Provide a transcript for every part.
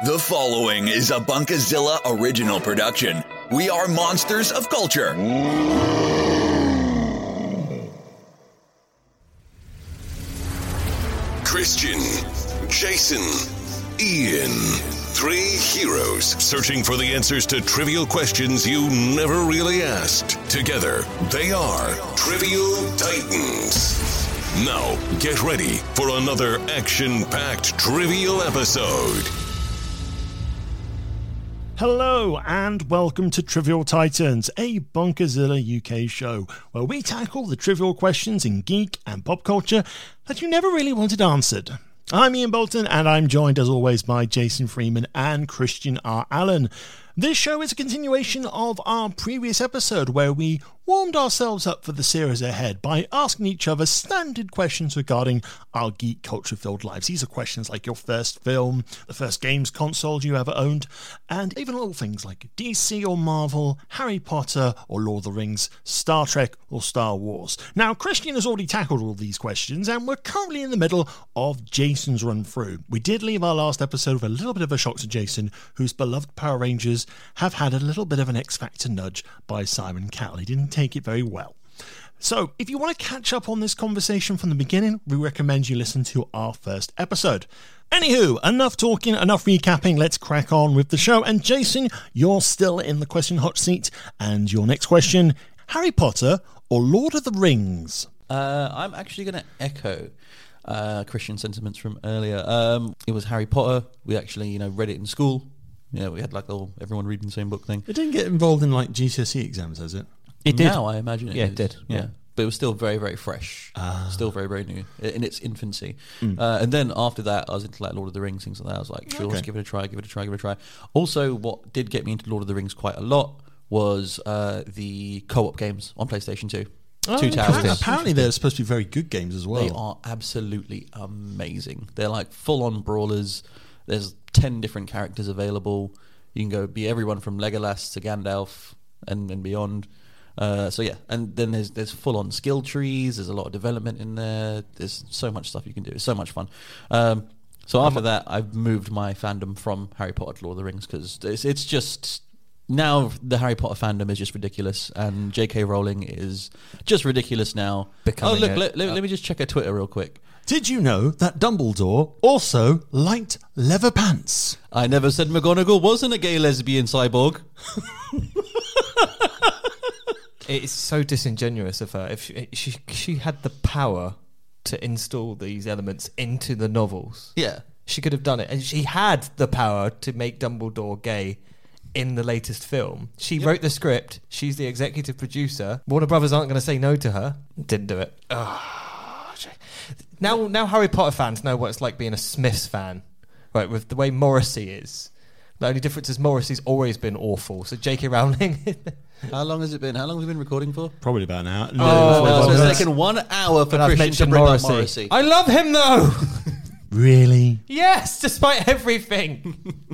The following is a Bunkazilla original production. We are monsters of culture. Christian, Jason, Ian, three heroes searching for the answers to trivial questions you never really asked. Together, they are Trivial Titans. Now, get ready for another action-packed trivial episode. Hello and welcome to Trivial Titans, a Bunkazilla UK show where we tackle the trivial questions in geek and pop culture that you never really wanted answered. I'm Ian Bolton and I'm joined as always by Jason Freeman and Christian R. Allen. This show is a continuation of our previous episode where we warmed ourselves up for the series ahead by asking each other standard questions regarding our geek culture-filled lives. These are questions like your first film, the first games console you ever owned, and even little things like DC or Marvel, Harry Potter or Lord of the Rings, Star Trek or Star Wars. Now, Christian has already tackled all these questions, and we're currently in the middle of Jason's run-through. We did leave our last episode with a little bit of a shock to Jason, whose beloved Power Rangers have had a little bit of an X-Factor nudge by Simon Catley. Didn't take it very well. So, if you want to catch up on this conversation from the beginning, we recommend you listen to our first episode. Anywho, enough talking, enough recapping, let's crack on with the show. And Jason, you're still in the question hot seat, and your next question, Harry Potter or Lord of the Rings? I'm actually going to echo Christian sentiments from earlier. It was Harry Potter. We actually, read it in school. Yeah, we had everyone reading the same book thing. It didn't get involved in GCSE exams, has it? It did. Now I imagine it. Yeah, it did. Yeah. But it was still very, very fresh. Still very, very new in its infancy. And then after that, I was into Lord of the Rings, things like that. I was like, sure, let's give it a try. Also, what did get me into Lord of the Rings quite a lot was the co-op games on PlayStation 2. Two Towers. Apparently they're supposed to be very good games as well. They are absolutely amazing. They're full-on brawlers. There's 10 different characters available. You can go be everyone from Legolas to Gandalf and beyond. And then there's full-on skill trees. There's a lot of development in there. There's so much stuff you can do. It's so much fun. So after that, I've moved my fandom from Harry Potter to Lord of the Rings because it's just... Now the Harry Potter fandom is just ridiculous, and J.K. Rowling is just ridiculous now. Let me just check her Twitter real quick. Did you know that Dumbledore also liked leather pants? I never said McGonagall wasn't a gay lesbian cyborg. It's so disingenuous of her. If she had the power to install these elements into the novels, yeah, she could have done it, and she had the power to make Dumbledore gay. In the latest film, she wrote the script. She's the executive producer. Warner Brothers aren't going to say no to her. Didn't do it. Oh, now Harry Potter fans know what it's like being a Smiths fan, right? With the way Morrissey is. The only difference is Morrissey's always been awful. So J.K. Rowling. How long has it been? How long have we been recording for? Probably about an hour. So it's taken 1 hour for Christian to bring up Morrissey. I love him though. Really? Yes, despite everything.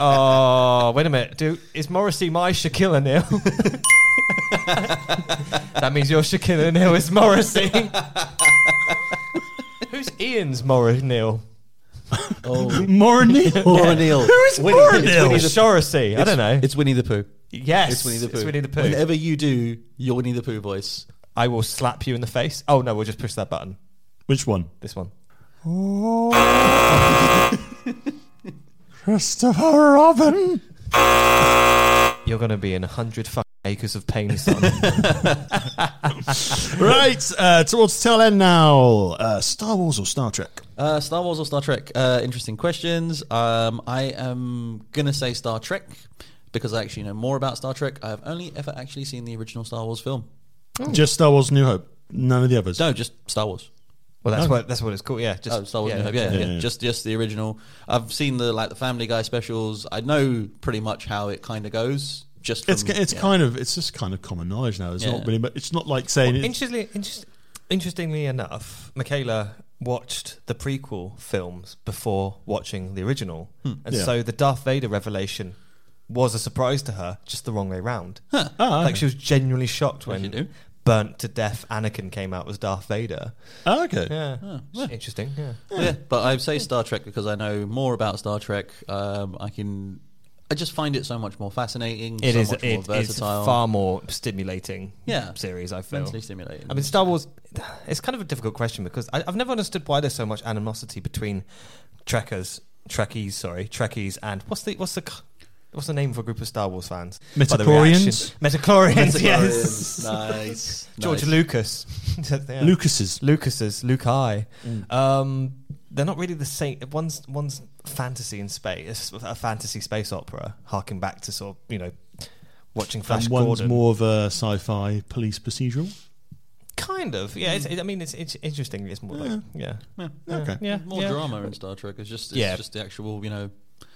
Oh, wait a minute. Is Morrissey my Shaquille O'Neal? That means your Shaquille O'Neal is Morrissey. Who's Ian's Morrissey? Oh, Morrissey. Who's Morrissey? It's Shaughressy. I don't know. It's Winnie the Pooh. Yes, it's Winnie the Pooh. Whenever you do your Winnie the Pooh voice, I will slap you in the face. Oh no, we'll just push that button. Which one? This one. Oh. Christopher Robin! You're going to be in 100 fucking acres of pain, son. Right, towards the tail end now. Star Wars or Star Trek? Star Wars or Star Trek? Interesting questions. I am going to say Star Trek because I actually know more about Star Trek. I have only ever actually seen the original Star Wars film. Oh. Just Star Wars New Hope? None of the others? No, just Star Wars. Well, that's what it's called. Yeah, just Star Wars. Yeah. Just the original. I've seen the Family Guy specials. I know pretty much how it kind of goes. Just from, it's just kind of common knowledge now. It's not really, but it's not like saying. Well, interestingly enough, Michaela watched the prequel films before watching the original, so the Darth Vader revelation was a surprise to her, just the wrong way round. Huh. She was genuinely shocked when. burnt to death Anakin came out was Darth Vader. Oh, okay. Yeah. Oh, yeah. Interesting. Yeah. Yeah. Yeah. But I say Star Trek because I know more about Star Trek. I just find it so much more fascinating. It is far more stimulating. Yeah. Series, I feel. Mentally stimulating. I mean, Star Wars, it's kind of a difficult question because I've never understood why there's so much animosity between Trekkies and what's the name for a group of Star Wars fans? Metachlorians, yes. Nice. George Lucas. Yeah. Lucases. Luke-I. Mm. They're not really the same. One's fantasy in space, a fantasy space opera, harking back to sort of, watching Flash Gordon. One's more of a sci-fi police procedural. Kind of, yeah. It's interesting. It's more like, more drama in Star Trek. It's just the actual,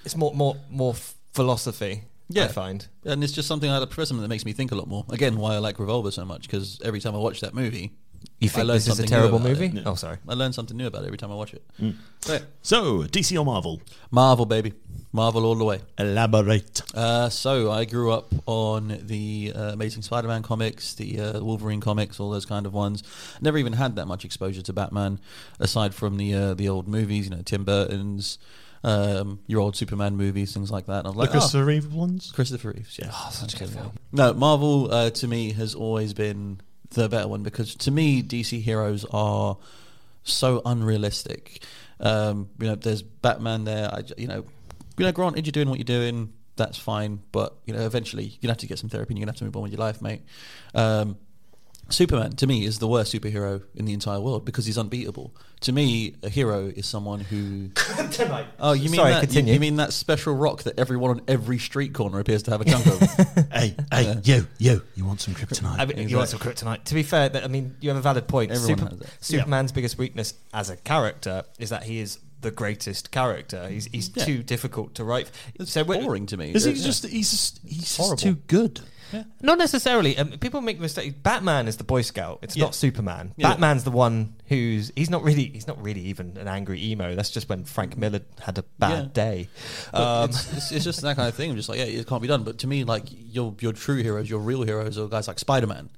it's more philosophy. Yeah. I find, and it's just something I had a professor that makes me think a lot more. Again, why I like Revolver so much, because every time I watch that movie. You think this is a terrible movie? Yeah. Oh, sorry. I learn something new about it every time I watch it. Mm. So, yeah. So, DC or Marvel? Marvel, baby. Marvel all the way. Elaborate. So, I grew up on the Amazing Spider-Man comics, the Wolverine comics, all those kind of ones. Never even had that much exposure to Batman, aside from the old movies, Tim Burton's, your old Superman movies, things like that. And I was like, the Christopher Reeve ones? Christopher Reeves, yeah. Oh, such a good film. No, Marvel, to me, has always been the better one, because to me DC heroes are so unrealistic. There's Batman there. Granted, you're doing what you're doing, that's fine, but eventually you're gonna have to get some therapy and you're gonna have to move on with your life, mate. Superman to me is the worst superhero in the entire world because he's unbeatable. To me, a hero is someone who. Oh, you mean sorry, that? You mean that special rock that everyone on every street corner appears to have a chunk of? Hey, you want some kryptonite? I mean, exactly. You want some kryptonite. To be fair, you have a valid point. Superman's biggest weakness as a character is that he is the greatest character. He's too difficult to write. It's so boring to me. He's just too good. Yeah. Not necessarily. People make mistakes. Batman is the Boy Scout. It's not Superman. Yeah. Batman's the one who's not really even an angry emo. That's just when Frank Miller had a bad day. It's just that kind of thing. I'm just like, it can't be done. But to me, like your true heroes, your real heroes, are guys like Spider-Man.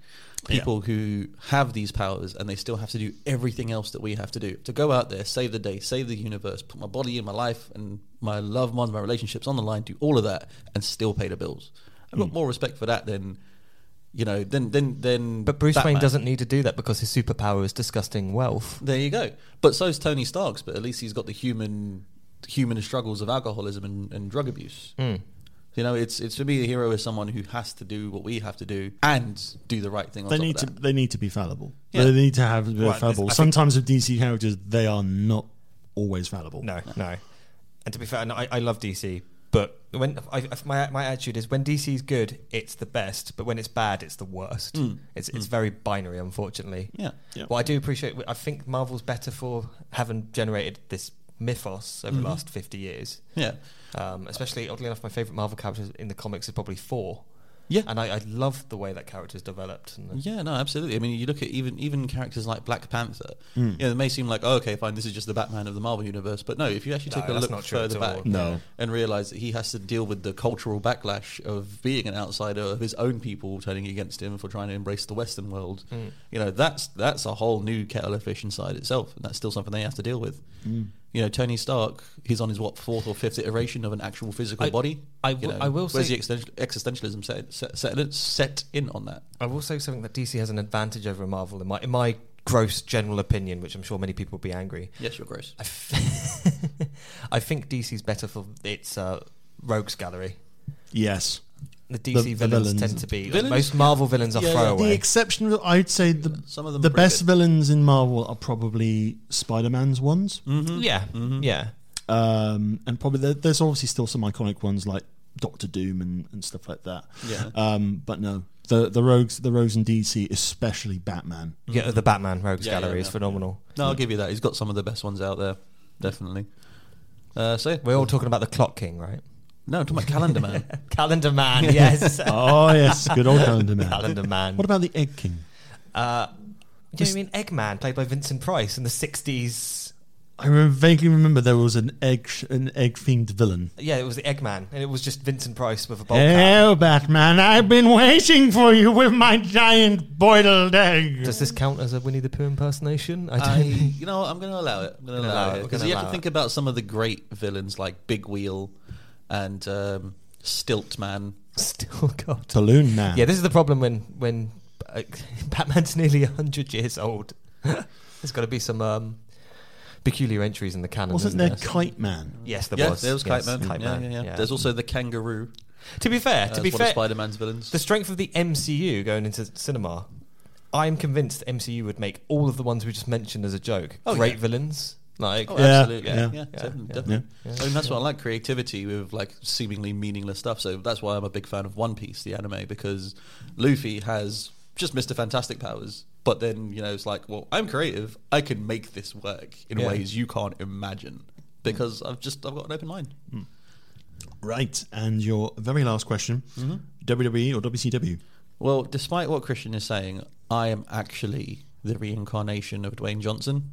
People who have these powers and they still have to do everything else that we have to do to go out there, save the day, save the universe, put my body and my life and my love, my relationships on the line, do all of that and still pay the bills. I've got more respect for that than But Bruce Wayne doesn't need to do that because his superpower is disgusting wealth. There you go. But so is Tony Stark's, but at least he's got the human struggles of alcoholism and drug abuse. Mm. It's for me, a hero is someone who has to do what we have to do and do the right thing. They need to be fallible. Yeah. They need to have fallible. Sometimes with DC characters, they are not always fallible. No. And to be fair, I love DC. But when my attitude is when DC's good, it's the best. But when it's bad, it's the worst. Mm. It's very binary, unfortunately. Yeah. Well, I do appreciate. I think Marvel's better for having generated this mythos over the last 50 years. Yeah. Especially, oddly enough, my favourite Marvel characters in the comics is probably Thor. Yeah. And I love the way that character's developed. Yeah, no, absolutely. I mean, you look at even characters like Black Panther. Mm. They may seem like, oh, okay, fine, this is just the Batman of the Marvel universe. But no, if you actually take a look further back and realise that he has to deal with the cultural backlash of being an outsider, of his own people turning against him for trying to embrace the Western world, that's a whole new kettle of fish inside itself. And that's still something they have to deal with. Mm. Tony Stark, he's on his, fourth or fifth iteration of an actual physical body. I will say... Where's the existentialism set in on that? I will say something that DC has an advantage over Marvel, in my gross general opinion, which I'm sure many people will be angry. Yes, you're gross. I think DC's better for its rogues gallery. Yes. The DC villains tend to be... Like, most Marvel villains are throwaway. The exception... I'd say some of them the best villains in Marvel are probably Spider-Man's ones. Mm-hmm. Yeah. Mm-hmm. Yeah. And probably there's obviously still some iconic ones like Doctor Doom and stuff like that. Yeah. But no. The rogues in DC, especially Batman. Mm-hmm. Yeah, the Batman rogues gallery is phenomenal. No, I'll give you that. He's got some of the best ones out there. Definitely. We're all talking about the Clock King, right? No, I'm talking about Calendar Man. Calendar Man, yes. Oh, yes. Good old Calendar Man. Calendar Man. What about the Egg King? You mean Eggman, played by Vincent Price in the 60s? I vaguely remember there was an egg themed villain. Yeah, it was the Eggman, and it was just Vincent Price with a bowl cut. Hello, Batman! I've been waiting for you with my giant boiled egg. Does this count as a Winnie the Pooh impersonation? I'm going to allow it. I'm going to allow it because you have to think about some of the great villains like Big Wheel and Stilt Man. Balloon Man. Yeah, this is the problem when Batman's nearly 100 years old. There's got to be some peculiar entries in the canon. Wasn't there Kite Man? Yes, there was. There was Kite Man. Yeah. There's also the Kangaroo. To be fair, Spider-Man's villains. The strength of the MCU going into cinema, I'm convinced MCU would make all of the ones we just mentioned as a joke great villains. Absolutely. Yeah, definitely. I mean, that's what I like, creativity with like seemingly meaningless stuff. So that's why I'm a big fan of One Piece, the anime, because Luffy has just Mr. Fantastic powers. But then, it's like, well, I'm creative. I can make this work in ways you can't imagine because I've got an open mind. Mm. Right. And your very last question, WWE or WCW? Well, despite what Christian is saying, I am actually the reincarnation of Dwayne Johnson.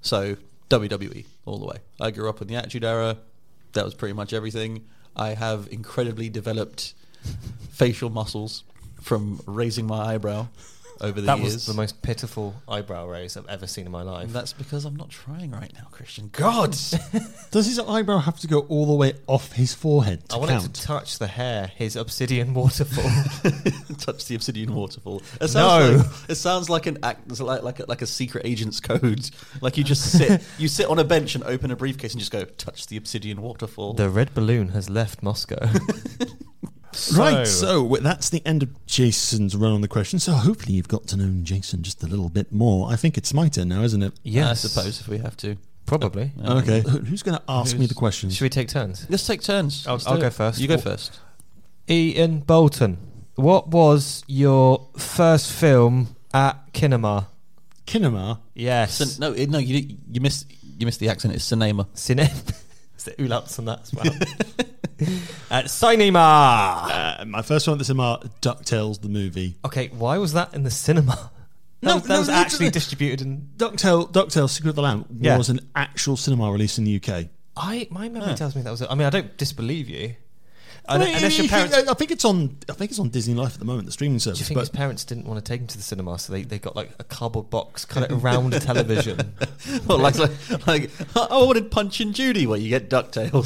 So WWE all the way. I grew up in the Attitude Era. That was pretty much everything. I have incredibly developed facial muscles from raising my eyebrow over the years. That was the most pitiful eyebrow raise I've ever seen in my life. And that's because I'm not trying right now, Christian. God! Does his eyebrow have to go all the way off his forehead to count? I want it to touch the hair, his obsidian waterfall. Touch the obsidian waterfall. It sounds like a secret agent's code. Like you just sit on a bench and open a briefcase and just go, touch the obsidian waterfall. The red balloon has left Moscow. So that's the end of Jason's run on the question. So hopefully you've got to know Jason just a little bit more. I think it's my turn now, isn't it? Yeah, I suppose if we have to. Probably. Okay. Who's going to ask me the question? Should we take turns? Let's take turns. I'll go first. You go first. Ian Bolton, what was your first film at Kinema? Kinema? Yes. No, you missed the accent. It's cinema. Cinema. Is there ulaps on that as well? At cinema. My first one at the cinema, DuckTales the movie. Okay, why was that in the cinema? That was actually distributed in DuckTales Secret of the Lamb was an actual cinema release in the UK. My memory tells me that was. I mean, I don't disbelieve you. I think it's on Disney Life at the moment, the streaming service. Do you think his parents didn't want to take him to the cinema, so they got like a cardboard box, cut it around a television? Well, like I wanted Punch and Judy, where you get DuckTales.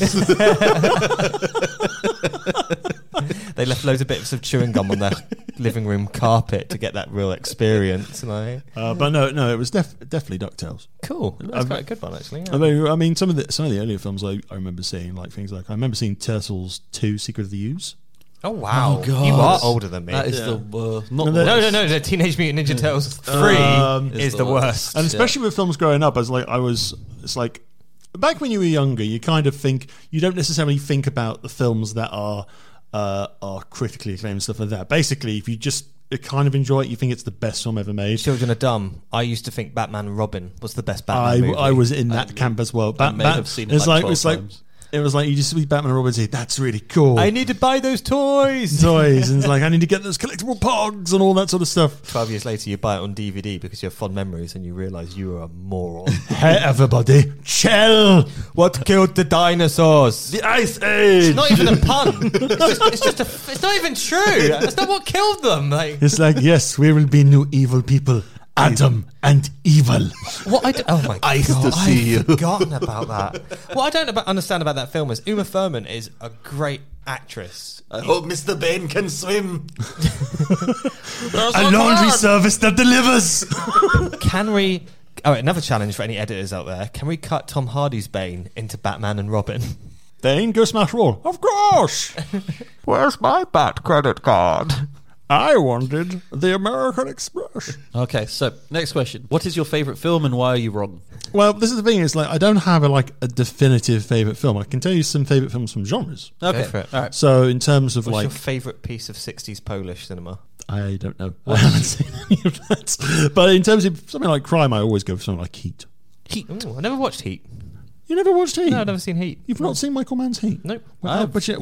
They left loads of bits of chewing gum on their living room carpet to get that real experience. But no, it was definitely DuckTales. Cool, that's quite a good one actually. Yeah. I mean, some of the earlier films I remember seeing, like things like I remember seeing Turtles 2: Secret of the Ooze. Oh wow, you are older than me. That is the worst. No, Teenage Mutant Ninja Turtles 3 is the worst, and especially with films growing up. It's like back when you were younger, you kind of think you don't necessarily think about the films that are critically acclaimed, stuff like that. Basically, if you just kind of enjoy it, you think it's the best film ever made. Children are dumb. I used to think Batman and Robin was the best Batman movie. I was in that camp as well. It was like you just see Batman and Robin say, that's really cool. I need to buy those toys. And it's like, I need to get those collectible pogs and all that sort of stuff. 12 years later, you buy it on DVD because you have fond memories and you realise you are a moron. Hey, everybody, chill. What killed the dinosaurs? The Ice Age. It's not even a pun. It's not even true. That's not what killed them. It's like, yes, we will be new evil people. Adam and evil. I've forgotten about that. What I don't understand about that film is Uma Thurman is a great actress. I hope Mr. Bane can swim. A laundry service that delivers. Can we... Oh, another challenge for any editors out there. Can we cut Tom Hardy's Bane into Batman and Robin? Bane, go smash roll. Of course. Where's my Bat credit card? I wanted the American Express. Okay, so next question. What is your favourite film and why are you wrong? Well, this is the thing. It's like I don't have a definitive favourite film. I can tell you some favourite films from genres. Okay. Go for it. All right. So in terms of what's your favourite piece of 60s Polish cinema? I don't know. I haven't seen any of that. But in terms of something like crime, I always go for something like Heat. Heat. Ooh, I never watched Heat. You never watched Heat? No, I've never seen Heat. You've not seen Michael Mann's Heat? Nope. Al Pacino,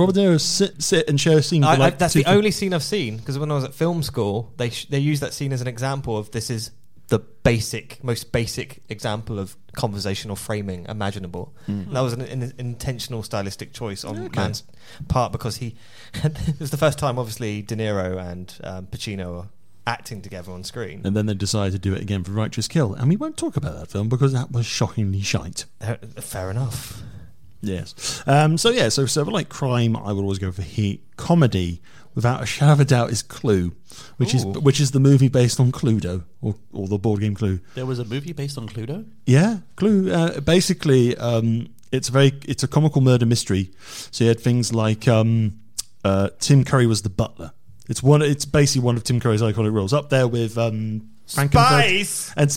Robert De Niro sit and share a scene. That's the only scene I've seen, because when I was at film school, they used that scene as an example of this is the basic, most basic example of conversational framing imaginable. Mm. And that was an intentional stylistic choice on Mann's part, because he it was the first time, obviously, De Niro and Pacino are acting together on screen. And then they decided to do it again for Righteous Kill. And we won't talk about that film because that was shockingly shite. Fair enough. Yes. So like crime, I would always go for Heat. Comedy, without a shadow of a doubt, is Clue, which is the movie based on Cluedo, or the board game Clue. There was a movie based on Cluedo? Yeah, Clue. Basically, it's a comical murder mystery. So you had things like Tim Curry was the butler. It's basically one of Tim Curry's iconic roles, up there with Spice and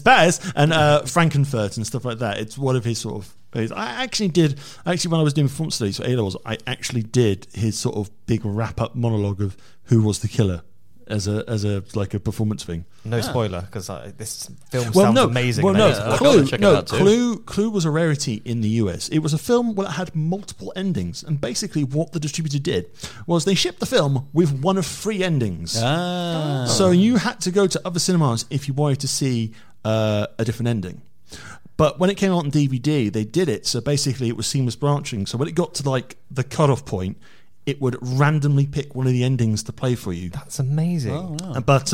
Frankenfurt and stuff like that. It's one of his sort of. I actually when I was doing performance studies for A-levels, I actually did his sort of big wrap-up monologue of who was the killer as a performance thing. No spoiler, because this film sounds amazing. Well, no, Clue was a rarity in the US. It was a film that had multiple endings, and basically what the distributor did was they shipped the film with one of three endings. Ah. So you had to go to other cinemas if you wanted to see a different ending. But when it came out on DVD, they did it. So basically, it was seamless branching. So when it got to like the cutoff point, it would randomly pick one of the endings to play for you. That's amazing. Oh, wow. But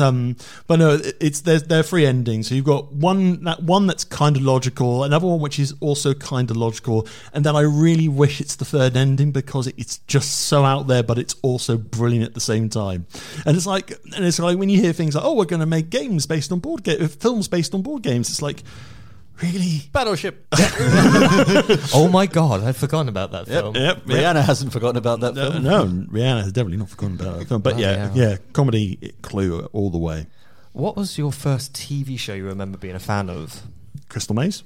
no, there are three endings. So you've got one that's kind of logical, another one which is also kind of logical, and then I really wish it's the third ending because it's just so out there, but it's also brilliant at the same time. And it's like when you hear things like, "Oh, we're going to make games based on board game films based on board games," it's like. Really? Battleship. Oh my god, I'd forgotten about that film. Yep. Rihanna hasn't forgotten about that film. No, Rihanna has definitely not forgotten about that film. But comedy, Clue, all the way. What was your first TV show you remember being a fan of? Crystal Maze.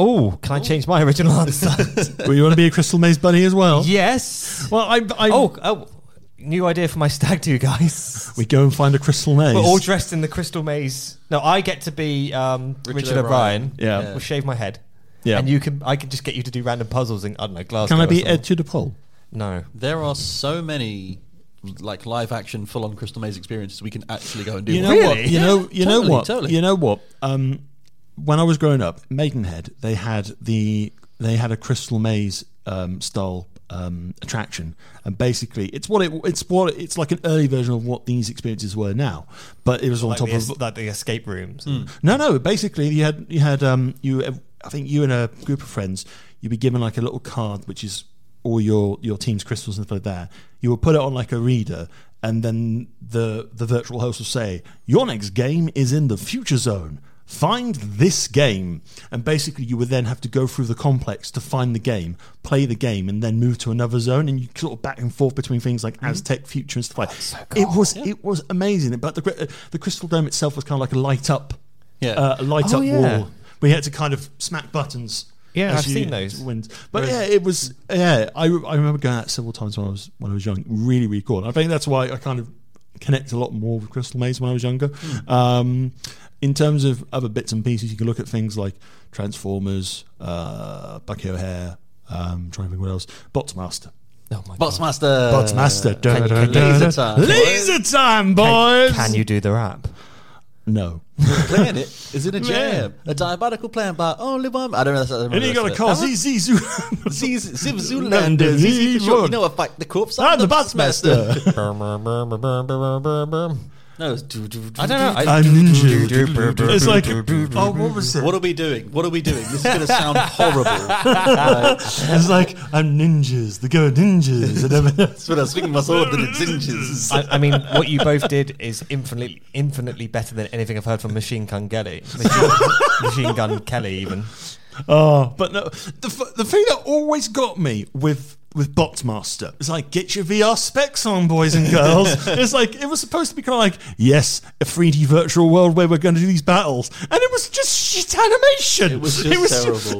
Oh, can I change my original answer? Well, you want to be a Crystal Maze bunny as well? Yes. Well, I new idea for my stag do, guys. We go and find a Crystal Maze. We're all dressed in the Crystal Maze. No, I get to be Richard O'Brien. Yeah. We'll shave my head. Yeah. And I can just get you to do random puzzles in, I don't know, Glasgow. Can I be Ed to the Pole? No. There are so many like live action full on Crystal Maze experiences we can actually go and do. You know what? When I was growing up, Maidenhead, they had a Crystal Maze style attraction, and basically it's like an early version of what these experiences were now, but it was on like top of like the escape rooms. Mm. No, basically I think you and a group of friends, you'd be given like a little card which is all your team's crystals and stuff like that. You would put it on like a reader, and then the virtual host will say, "Your next game is in the future zone. Find this game," and basically you would then have to go through the complex to find the game, play the game, and then move to another zone, and you sort of back and forth between things like Aztec, Future, and stuff like that. So cool. It was amazing, but the Crystal Dome itself was kind of like a light up wall. We had to kind of smack buttons. Yeah, I've seen those. Wins. But it was. Yeah, I remember going out several times when I was young. Really, really cool. And I think that's why I kind of connect a lot more with Crystal Maze when I was younger. Mm. In terms of other bits and pieces, you can look at things like Transformers, Bucky O'Hare, trying to think what else. Botsmaster. Oh my God. Botsmaster. Laser time, boys. Can you do the rap? No. Playing it is in a jam. Yeah. A diabolical plan by only one. I don't know. And you got to call Zoolander. You know, I fight the corpse. I'm the Botsmaster. No, I don't know. It's like, what was it? What are we doing? This is going to sound horrible. It's like, I'm ninjas. They go ninjas. That's when I swing my sword and it's ninjas. I mean, what you both did is infinitely better than anything I've heard from Machine Gun Kelly. Machine Gun Kelly, even. Oh, but no. The thing that always got me with Botmaster. It's like, get your VR specs on, boys and girls. It's like, it was supposed to be kind of like, yes, a 3D virtual world where we're going to do these battles. And it was just shit animation. It was terrible.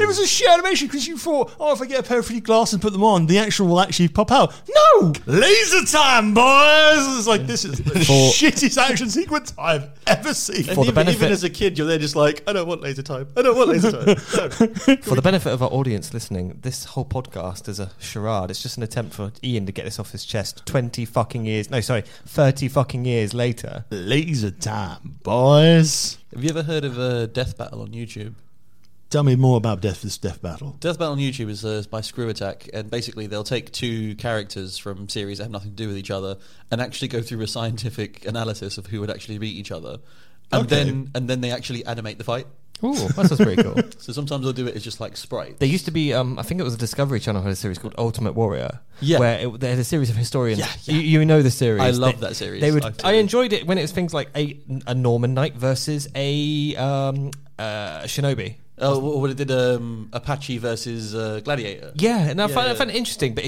It was a shit animation because you thought, oh, if I get a pair of 3D glasses and put them on, the action will actually pop out. No! Laser time, boys! It's like, this is the shittiest action sequence I've ever seen. And even as a kid, you're there just like, I don't want laser time. No. For the benefit of our audience listening, this whole podcast is a charade child. It's just an attempt for Ian to get this off his chest 20 fucking years. No, sorry, 30 fucking years later. Laser time, boys. Have you ever heard of a death battle on YouTube? Tell me more about this death battle. Death battle on YouTube is by Screw Attack, and basically they'll take two characters from series that have nothing to do with each other and actually go through a scientific analysis of who would actually beat each other, and then they actually animate the fight. Ooh, that sounds pretty cool. So sometimes they'll do it as just like sprite. There used to be, I think it was a Discovery Channel had a series called Ultimate Warrior, where they had a series of historians. Yeah, yeah. You know the series. I love that series. I enjoyed it when it was things like a Norman Knight versus a Shinobi. Oh, what it did, Apache versus Gladiator. Yeah, and I found it interesting, but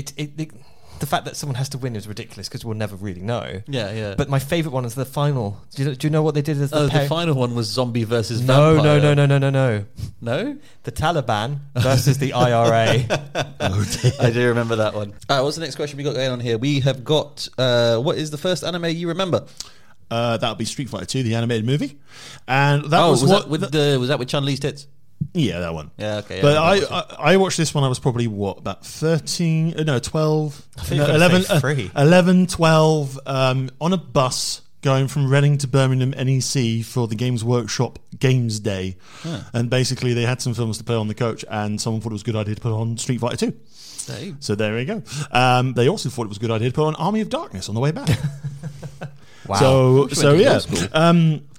the fact that someone has to win is ridiculous because we'll never really know. Yeah, yeah. But my favourite one is the final. Do you know what they did as the the final one was zombie versus vampire. No. No? The Taliban versus the IRA. Oh, dear. I do remember that one. All right, what's the next question we got going on here? We have got, what is the first anime you remember? That'll be Street Fighter 2, the animated movie. And that was that with Chun-Li's tits? Yeah, that one. Yeah, okay. Yeah, but I watched this one. I was probably, about 13? No, 12. 11, 12, on a bus going from Reading to Birmingham NEC for the Games Workshop Games Day. Huh. And basically they had some films to play on the coach, and someone thought it was a good idea to put on Street Fighter 2. So there we go. They also thought it was a good idea to put on Army of Darkness on the way back. Wow. So yeah.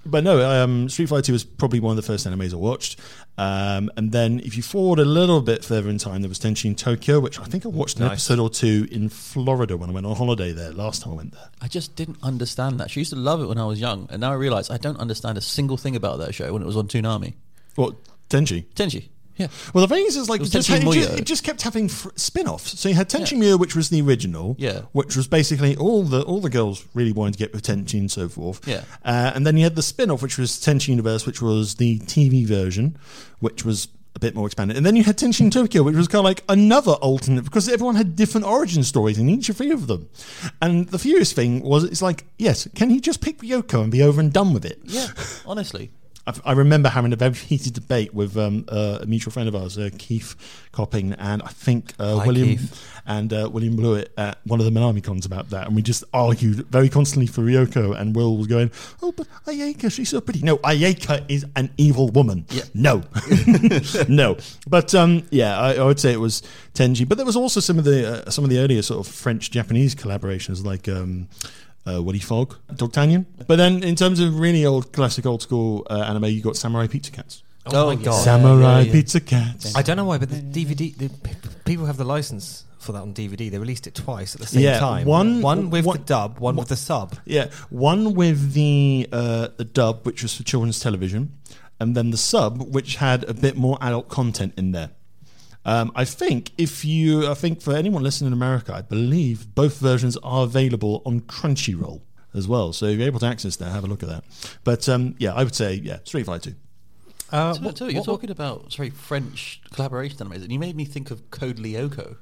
But no, Street Fighter 2 was probably one of the first animes I watched. And then if you forward a little bit further in time, there was Tenchi in Tokyo, which I think I watched an episode or two in Florida when I went on holiday there, last time I went there. I just didn't understand that. She used to love it when I was young, and now I realise I don't understand a single thing about that show when it was on Toonami. What, Tenchi? Tenchi. Yeah. Well, the thing is, like, it just kept having spin-offs. So you had Tenchi Muyo, which was the original, which was basically all the girls really wanted to get with Tenchi and so forth. Yeah. And then you had the spin-off, which was Tenchi Universe, which was the TV version, which was a bit more expanded. And then you had Tenchi in Tokyo, which was kind of like another alternate, because everyone had different origin stories in each of three of them. And the furious thing was, it's like, yes, can he just pick Ryoko and be over and done with it? Yeah, honestly. I remember having a very heated debate with a mutual friend of ours, Keith Copping, and I think William Blewett at one of the MinamiCons about that, and we just argued very constantly for Ryoko, and Will was going, oh, but Ayaka, she's so pretty. No, Ayaka is an evil woman. Yeah. No. No. But, I would say it was Tenchi, but there was also some of the earlier sort of French-Japanese collaborations, like... Woody Fogg, Dogtanyan. But then in terms of really old school anime, you got Samurai Pizza Cats. Oh my God. Samurai Pizza Cats. I don't know why, but the DVD, people have the license for that on DVD. They released it twice at the same time. One with the dub, one with the sub. Yeah, one with the dub, which was for children's television, and then the sub, which had a bit more adult content in there. I think for anyone listening in America, I believe both versions are available on Crunchyroll as well. So if you're able to access that, have a look at that. But I would say Street Fighter 2. You're talking about French collaboration animes, and you made me think of Code Lyoko.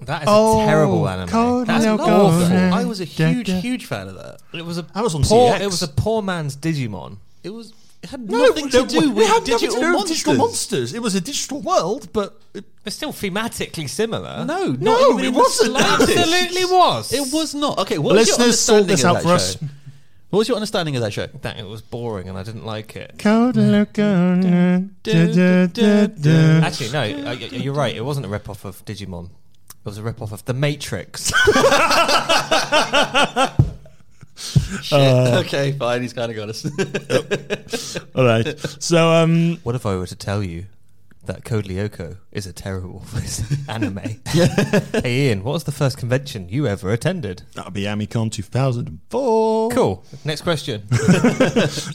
That is a terrible anime. That's awful. I was a huge fan of that. It was a poor man's Digimon. It had nothing to do with digital monsters. It was a digital world, but it's still thematically similar. No, it wasn't. It absolutely was. It was not. Okay, what was your understanding of that show? That it was boring and I didn't like it. Actually, no, you're right. It wasn't a rip-off of Digimon. It was a rip-off of The Matrix. Shit. Okay, fine. He's kind of got us. All right. So, what if I were to tell you that Code Lyoko is a terrible anime? Hey, Ian, what was the first convention you ever attended? That would be AmiCon 2004. Cool. Next question.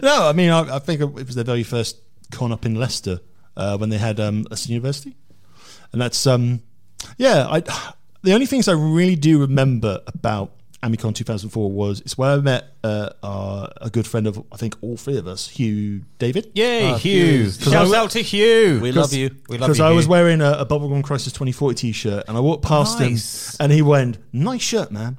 No, I mean, I think it was their very first con up in Leicester when they had Leicester University, and that's the only things I really do remember about AmiCon 2004 it's where I met a good friend of, I think, all three of us, Hugh David. Yay, Hugh. Shout out to Hugh. We love you. Because I was wearing a Bubblegum Crisis 2040 t-shirt, and I walked past him and he went, nice shirt, man.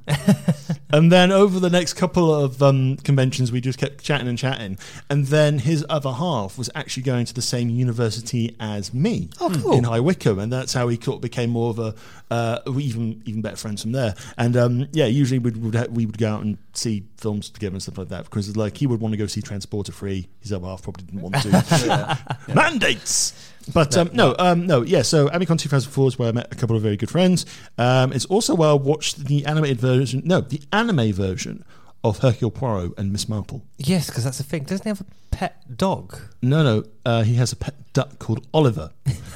And then over the next couple of conventions, we just kept chatting. And then his other half was actually going to the same university as me in High Wycombe. And that's how we became more of a even better friends from there. And usually we would go out and see films together and stuff like that, because like he would want to go see Transporter 3. His other half probably didn't want to. Yeah. Mandates! But so Amicon 2004 is where I met a couple of very good friends. It's also where I watched the anime version of Hercule Poirot and Miss Marple. Yes, because that's the thing. Doesn't he have a pet dog? No. He has a pet duck called Oliver,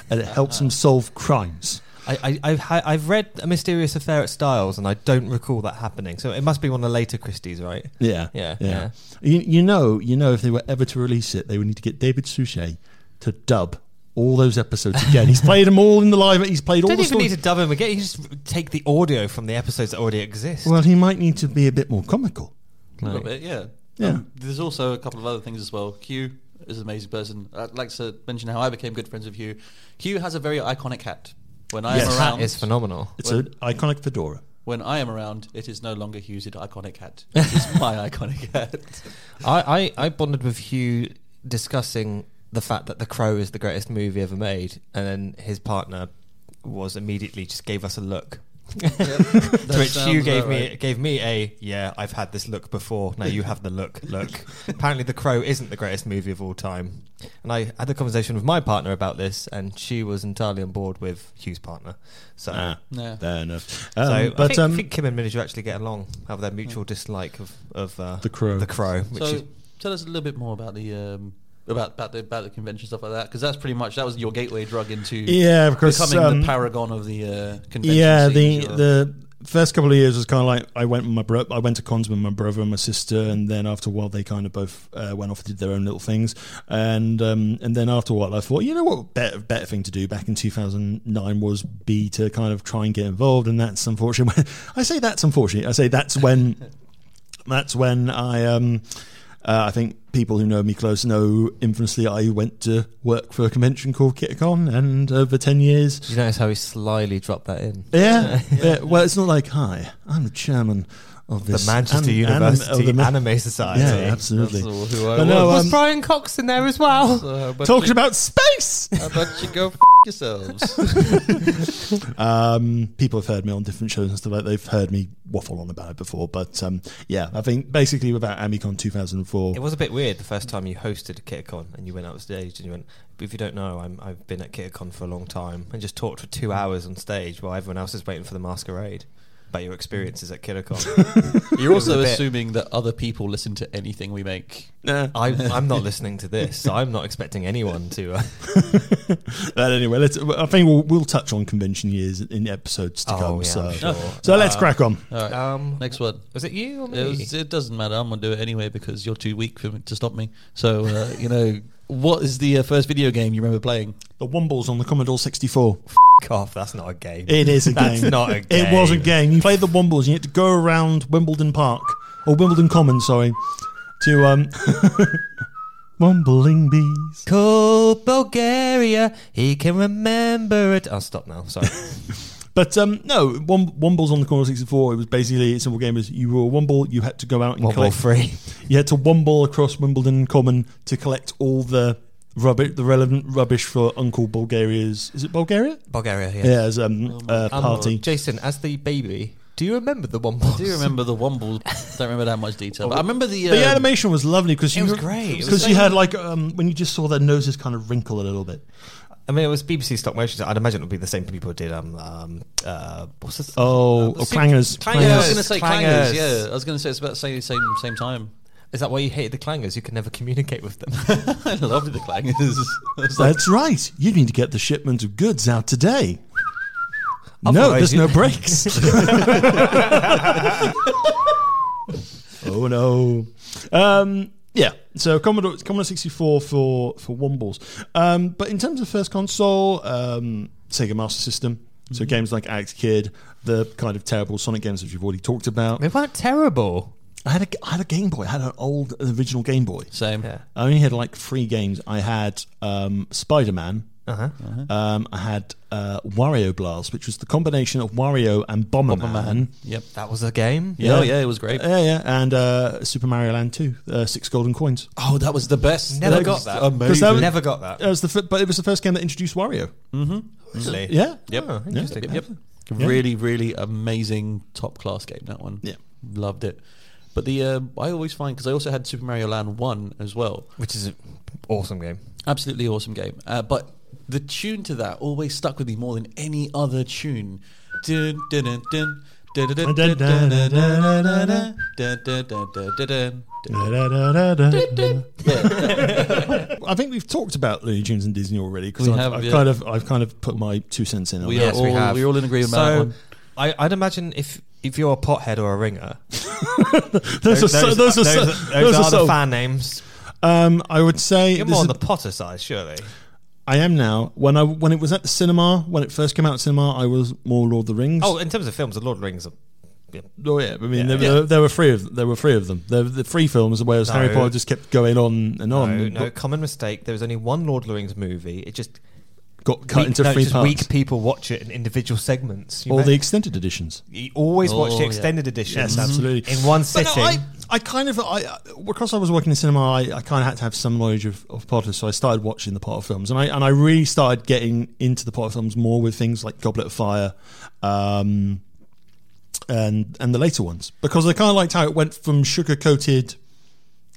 and it helps him solve crimes. I've read A Mysterious Affair at Styles, and I don't recall that happening. So it must be one of the later Christie's, right? Yeah. You know, if they were ever to release it, they would need to get David Suchet to dub all those episodes again. He's played them all in the live. He's played all the stories. Don't even need to dub him again. You just take the audio from the episodes that already exist. Well, he might need to be a bit more comical. A little bit, yeah. There's also a couple of other things as well. Hugh is an amazing person. I'd like to mention how I became good friends with Hugh. Hugh has a very iconic hat. When I am around, it's phenomenal. It's an iconic fedora. When I am around, it is no longer Hugh's iconic hat. It's my iconic hat. I bonded with Hugh discussing the fact that The Crow is the greatest movie ever made, and then his partner was immediately just gave us a look. Yep, to which Hugh gave me a I've had this look before. Now you have the look. Apparently The Crow isn't the greatest movie of all time, and I had a conversation with my partner about this, and she was entirely on board with Hugh's partner. So fair enough. I think Kim and Miniature actually get along, have their mutual dislike of The Crow. Which so tell us a little bit more about the about the convention, stuff like that, because that's pretty much, that was your gateway drug into becoming the paragon of the convention. Yeah, the first couple of years was kind of like I went to cons with my brother and my sister, and then after a while they kind of both went off and did their own little things, and then after a while I thought, you know what, better thing to do back in 2009 was be to kind of try and get involved, and that's unfortunate. That's when I. I think people who know me close know infamously I went to work for a convention called KitCon, and over 10 years... Did you notice how he slyly dropped that in? Yeah. Well, it's not like, hi, I'm the chairman of this... The Manchester University Anime Society. Yeah, absolutely. That's who was Brian Cox in there as well? Talking about space! How about you go... yourselves. People have heard me on different shows and stuff like that. They've heard me waffle on about it before, but I think basically without Amicon 2004, it was a bit weird the first time you hosted KitCon and you went out stage and you went, if you don't know, I've been at KitCon for a long time, and just talked for 2 hours on stage while everyone else is waiting for the masquerade about your experiences at KitCon. You're also assuming that other people listen to anything we make. Nah. I'm not listening to this, so I'm not expecting anyone to. But anyway, I think we'll touch on convention years in episodes to come. Yeah, so let's crack on. All right. Next one. Was it you or me? It doesn't matter. I'm going to do it anyway because you're too weak to stop me. So, what is the first video game you remember playing? The Wombles on the Commodore 64. Off, that's not a game. It is a game. That's not a game. It was a game. You played the Wombles. You had to go around Wimbledon Park, or Wimbledon Common, sorry, to Wombling Bees. Call Bulgaria. He can remember it. I'll stop now. Sorry. But Wombles on the Commodore 64. It was basically a simple game. As you were a Womble, you had to go out and collect. You had to Womble across Wimbledon Common to collect all the. The relevant rubbish for Uncle Bulgaria's... Is it Bulgaria? Bulgaria, yeah. Yeah, as party. Jason, as the baby, do you remember the Wombles? I do remember the Wombles. Don't remember that much detail. But I remember the animation was lovely because... It was great. Because you had when you just saw their noses kind of wrinkle a little bit. I mean, it was BBC stock motion. So I'd imagine it would be the same people who did what's this? Clangers. Clangers. Yeah, I was going to say Clangers. Yeah, I was going to say it's about the same time. Is that why you hated the Clangers? You could never communicate with them. I loved the Clangers. That's right. You need to get the shipment of goods out today. No, there's no breaks. Oh, no. So Commodore 64 for Wombles. But in terms of first console, Sega Master System. So games like Alex Kidd, the kind of terrible Sonic games that you've already talked about. They weren't terrible. I had a Game Boy. I had an old original Game Boy. Same. Yeah. I only had like 3 games. I had Spider-Man, I had Wario Blast, which was the combination of Wario and Bomberman. Yep, that was a game. Yeah, yeah, it was great. Yeah, yeah, and Super Mario Land 2, 6 golden coins. Oh, that was the best. Never got that. It was but it was the first game that introduced Wario. Mm-hmm. Really? Yeah. Yep. Oh, interesting. Yep. Really, really amazing, top class game. That one. Yeah, loved it. But the I always find, because I also had Super Mario Land 1 as well, which is an awesome game. Absolutely awesome game. But the tune to that always stuck with me more than any other tune. I think we've talked about Looney Tunes and Disney already, because I've kind of put my 2 cents in. We're all in agreement about that one. I'd imagine if you're a pothead or a ringer, those are the fan names. I would say you're more on the Potter side, surely. I am now. When it was at the cinema, when it first came out at cinema, I was more Lord of the Rings. Oh, in terms of films, the Lord of the Rings. There were three of them. There were the three films, whereas Harry Potter just kept going on and on. No, common mistake. There was only one Lord of the Rings movie. It just got cut into three parts. Weak people watch it in individual segments. Or the extended editions. You always watch the extended editions. Yes, absolutely. In one sitting. No, because I was working in cinema, I kind of had to have some knowledge of Potter, so I started watching the Potter films, and I really started getting into the Potter films more with things like Goblet of Fire, and the later ones, because I kind of liked how it went from sugar-coated,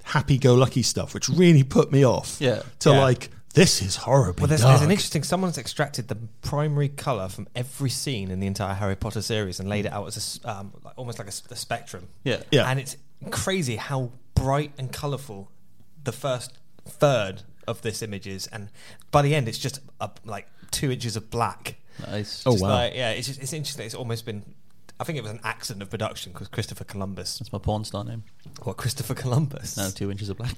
happy-go-lucky stuff, which really put me off, to this is horribly dark. There's an interesting... Someone's extracted the primary colour from every scene in the entire Harry Potter series and laid it out as almost like a spectrum. Yeah, yeah. And it's crazy how bright and colourful the first third of this image is, and by the end it's just like 2 inches of black. Nice. Oh, wow. It's interesting. It's almost been... I think it was an accident of production, because Christopher Columbus... That's my porn star name. What, Christopher Columbus? No, 2 inches of black.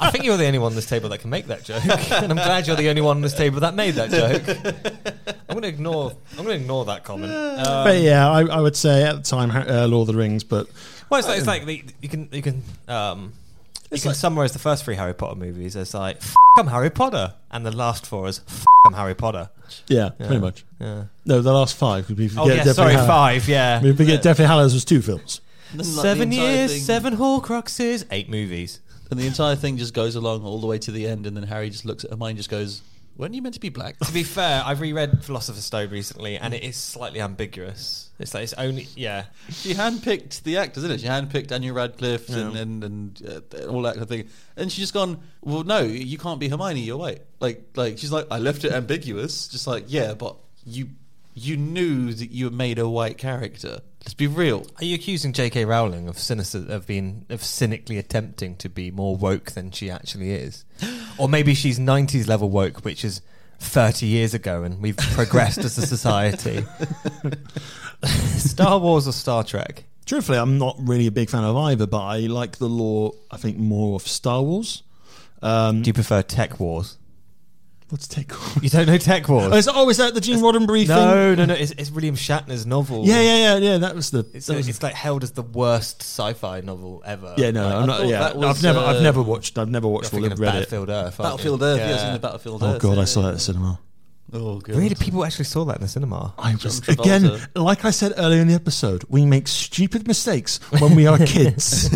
I think you're the only one on this table that can make that joke, and I'm glad you're the only one on this table that made that joke. I'm going to ignore that comment. But yeah, I would say at the time, Lord of the Rings, but... Well, you can summarise the first three Harry Potter movies as like, I'm Harry Potter, and the last four is, I'm Harry Potter. Yeah, pretty much. Yeah. No, the last five. Five, yeah. We forget Deathly Hallows was 2 films. 7 years, 7 Horcruxes, 8 movies. And the entire thing just goes along all the way to the end, and then Harry just looks at Hermione and just goes, weren't you meant to be black? To be fair, I've reread Philosopher's Stone recently, and it is slightly ambiguous. It's like, it's only, yeah. She handpicked the actors, isn't it? She handpicked Daniel Radcliffe and all that kind of thing. And she's just gone, well, no, you can't be Hermione, you're white. Like she's like, I left it ambiguous. Just like, yeah, but you knew that you made a white character. Let's be real. Are you accusing J.K. Rowling of cynically attempting to be more woke than she actually is? Or maybe she's 90s level woke, which is 30 years ago, and we've progressed as a society. Star Wars or Star Trek? Truthfully, I'm not really a big fan of either, but I like the lore, I think, more of Star Wars. Do you prefer Tech Wars? What's Tech Wars? You don't know Tech Wars? Oh, is that the Gene Roddenberry thing? No. It's William Shatner's novel. Yeah. That was the. It's like held as the worst sci-fi novel ever. Yeah, no, I'm not. Yeah, I've never watched. You're thinking of Battlefield Earth. Battlefield Earth. Yeah, in the Battlefield Earth. Oh god, I saw that at the cinema. Oh god, really? People actually saw that in the cinema. Again, like I said earlier in the episode, we make stupid mistakes when we are kids,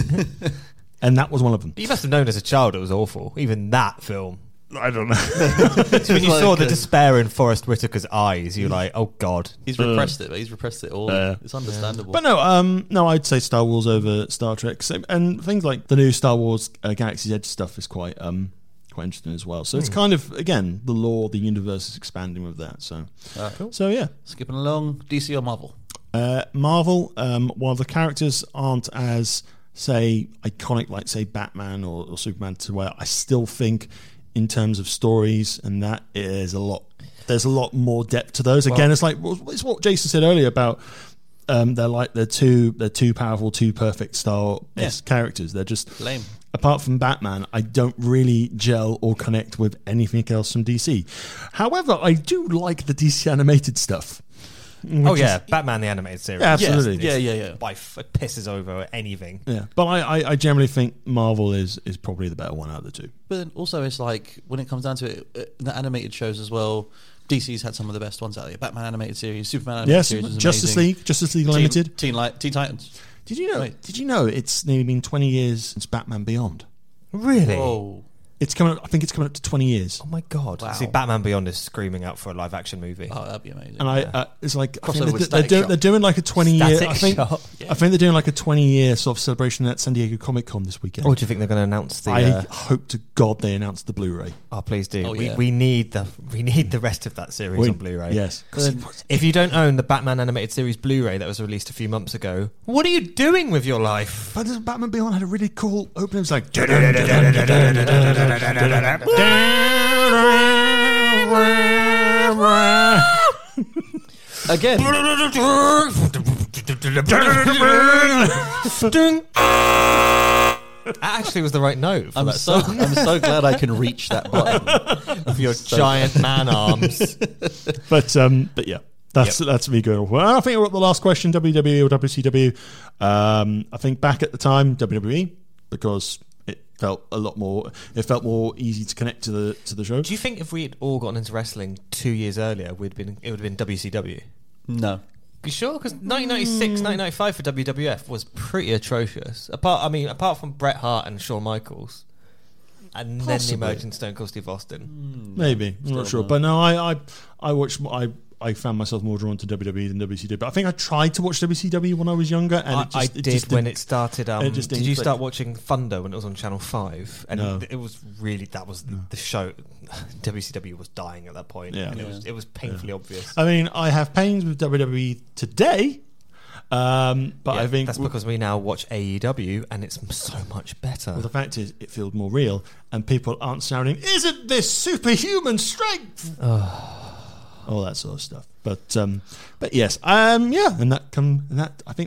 and that was one of them. But you must have known as a child it was awful. Even that film. I don't know. When you saw the despair in Forrest Whitaker's eyes, you're like, oh god, he's repressed it. He's repressed it all. It's understandable. But no, I'd say Star Wars over Star Trek, and things like the new Star Wars Galaxy's Edge stuff is quite interesting as well. So it's kind of, again, the lore, the universe is expanding with that. So, cool. So yeah, skipping along, DC or Marvel? Marvel. While the characters aren't as, say, iconic, like say Batman or Superman, to where I still think, in terms of stories, and that is a lot. There's a lot more depth to those. Again, it's what Jason said earlier about they're too powerful, too perfect style characters. They're just lame. Apart from Batman, I don't really gel or connect with anything else from DC. However, I do like the DC animated stuff. Oh yeah, Batman the Animated Series. Yeah, absolutely. Yes, yeah. By pisses over anything. Yeah, but I generally think Marvel is probably the better one out of the two. But then also it's like, when it comes down to it, the animated shows as well, DC's had some of the best ones out there. Batman Animated Series, Superman Animated Series is amazing. Justice League Unlimited. Teen Titans. Did you know it's nearly been 20 years since Batman Beyond? Really? Whoa. It's coming up, I think it's coming up to 20 years. Oh my God. Wow. See, Batman Beyond is screaming out for a live action movie. Oh, that'd be amazing. And it's like, I think they're doing like a 20-year... I think they're doing like a 20-year sort of celebration at San Diego Comic-Con this weekend. Oh, do you think they're going to announce the... I hope to God they announce the Blu-ray. Oh, please do. Oh, yeah. We need the rest of that series on Blu-ray. Yes. If you don't own the Batman Animated Series Blu-ray that was released a few months ago, what are you doing with your life? But Batman Beyond had a really cool opening. It was like... Again. That actually was the right note for that song. I'm so glad I can reach that button of your giant man arms. But yeah. That's me going. Well, I think we're at the last question, WWE or WCW. I think back at the time, WWE, because it felt more easy to connect to the show. Do you think if we had all gotten into wrestling 2 years earlier, it would have been WCW? No. You sure? Because 1996, 1995 for WWF was pretty atrocious. Apart from Bret Hart and Shawn Michaels, and possibly. Then the emergence of Stone Cold Steve Austin. Maybe. I'm not sure. But no, I found myself more drawn to WWE than WCW. But I think I tried to watch WCW when I was younger, and it just did when it started. Did you start watching Thunder when it was on Channel 5? And no. It was really the show. WCW was dying at that point, and it was painfully obvious. I mean, I have pains with WWE today. But I think that's because we now watch AEW and it's so much better. Well, the fact is, it feels more real, and people aren't shouting, "Isn't this superhuman strength?" All that sort of stuff, but yes, I think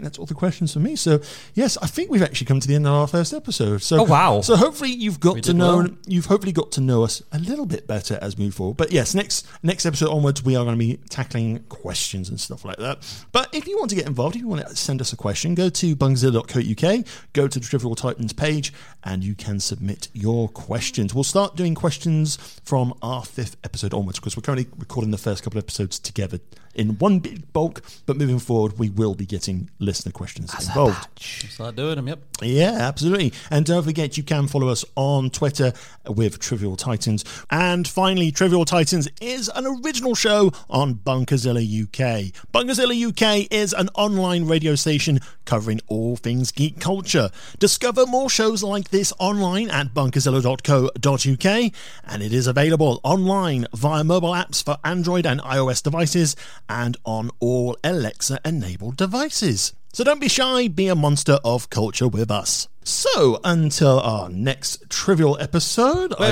that's all the questions for me. So yes, I think we've actually come to the end of our first episode. So wow! So hopefully you've hopefully got to know us a little bit better as we move forward. But yes, next episode onwards, we are going to be tackling questions and stuff like that. But if you want to get involved, if you want to send us a question, go to bunkazilla.co.uk, go to the Trivial Titans page, and you can submit your questions. We'll start doing questions from our 5th episode onwards, because we're currently recording the first couple of episodes together in one big bulk, but moving forward we will be getting listener questions involved. Start doing them, yep. Yeah, absolutely. And don't forget, you can follow us on Twitter with Trivial Titans. And finally, Trivial Titans is an original show on Bunkazilla UK. Bunkazilla UK is an online radio station covering all things geek culture. Discover more shows like this online at bunkazilla.co.uk, and it is available online via mobile apps for Android and iOS devices, and on all Alexa-enabled devices. So don't be shy, be a monster of culture with us. So, until our next Trivial episode... Wait. I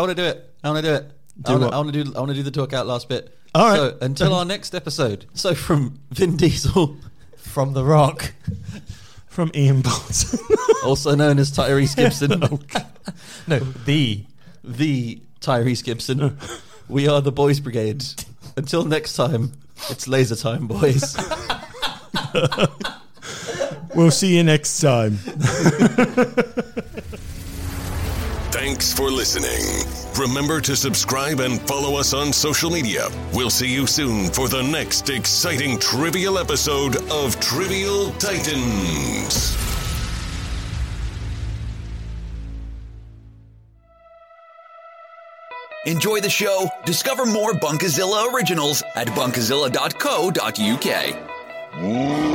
want to do it. I want to do the talk-out last bit. All right. So, until our next episode. So, from Vin Diesel, from The Rock... from Ian Bolton. Also known as Tyrese Gibson. No, the Tyrese Gibson. We are the Boys Brigade. Until next time, it's laser time, boys. We'll see you next time. Thanks for listening. Remember to subscribe and follow us on social media. We'll see you soon for the next exciting Trivial episode of Trivial Titans. Enjoy the show? Discover more Bunkazilla originals at bunkazilla.co.uk.